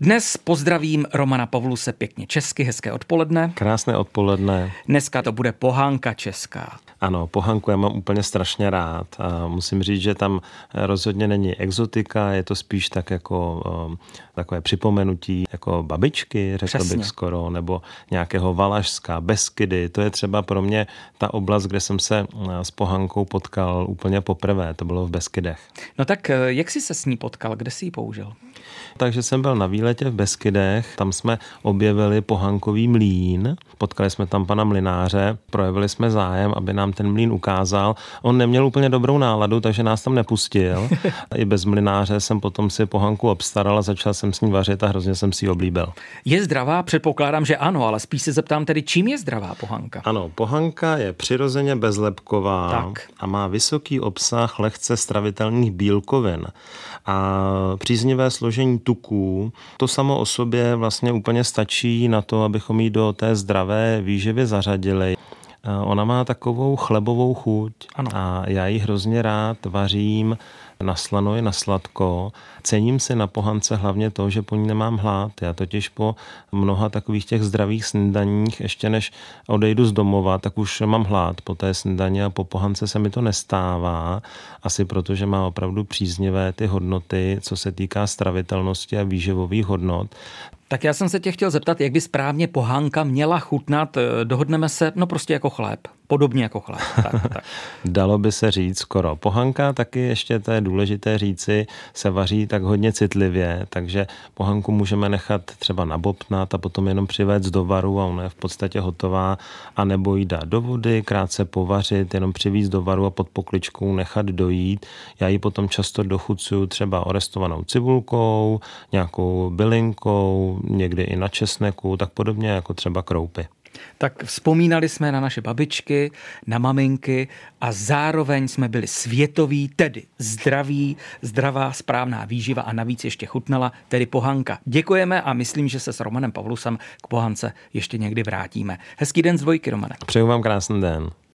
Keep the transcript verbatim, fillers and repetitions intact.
Dnes pozdravím Romana Pavluse pěkně česky, hezké odpoledne. Krásné odpoledne. Dneska to bude pohánka česká. Ano, pohánku já mám úplně strašně rád. A musím říct, že tam rozhodně není exotika, je to spíš tak jako um, takové připomenutí jako babičky, řekl Přesně. bych skoro, nebo nějakého Valašska, Beskydy. To je třeba pro mě ta oblast, kde jsem se s pohánkou potkal úplně poprvé, to bylo v Beskydech. No tak jak jsi se s ní potkal, kde jsi ji použil? Takže jsem byl na výletě v Beskydech, tam jsme objevili pohankový mlýn, potkali jsme tam pana mlynáře, projevili jsme zájem, aby nám ten mlýn ukázal. On neměl úplně dobrou náladu, takže nás tam nepustil. I bez mlynáře jsem potom si pohanku obstaral a začal jsem s ní vařit a hrozně jsem si ji oblíbil. Je zdravá? Předpokládám, že ano, ale spíš se zeptám tedy, čím je zdravá pohanka? Ano, pohanka je přirozeně bezlepková tak. a má vysoký obsah lehce stravitelných bílkovin a příznivé složení tuků. To samo o sobě vlastně úplně stačí na to, abychom ji do té zdravé výživy zařadili. Ona má takovou chlebovou chuť ano. a já ji hrozně rád vařím na slano i na sladko. Cením si na pohance hlavně to, že po ní nemám hlad. Já totiž po mnoha takových těch zdravých snídaních, ještě než odejdu z domova, tak už mám hlad po té snídani a po pohance se mi to nestává. Asi proto, že má opravdu příznivé ty hodnoty, co se týká stravitelnosti a výživových hodnot. Tak já jsem se tě chtěl zeptat, jak by správně pohánka měla chutnat, dohodneme se, no prostě jako chléb, podobně jako chléb. Tak, tak. Dalo by se říct skoro. Pohanka taky, ještě to je důležité říci, se vaří tak hodně citlivě, takže pohanku můžeme nechat třeba nabobtnat a potom jenom přivést do varu a ona je v podstatě hotová, anebo ji dát do vody, krátce povařit, jenom přivést do varu a pod pokličkou nechat dojít. Já ji potom často dochucuju třeba orestovanou cibulkou, nějakou bylinkou, někdy i na česneku, tak podobně jako třeba kroupy. Tak vzpomínali jsme na naše babičky, na maminky a zároveň jsme byli světoví, tedy zdraví, zdravá, správná výživa a navíc ještě chutnala, tedy pohanka. Děkujeme a myslím, že se s Romanem Pavlusem k pohance ještě někdy vrátíme. Hezký den z dvojky, Romane. Přeju vám krásný den.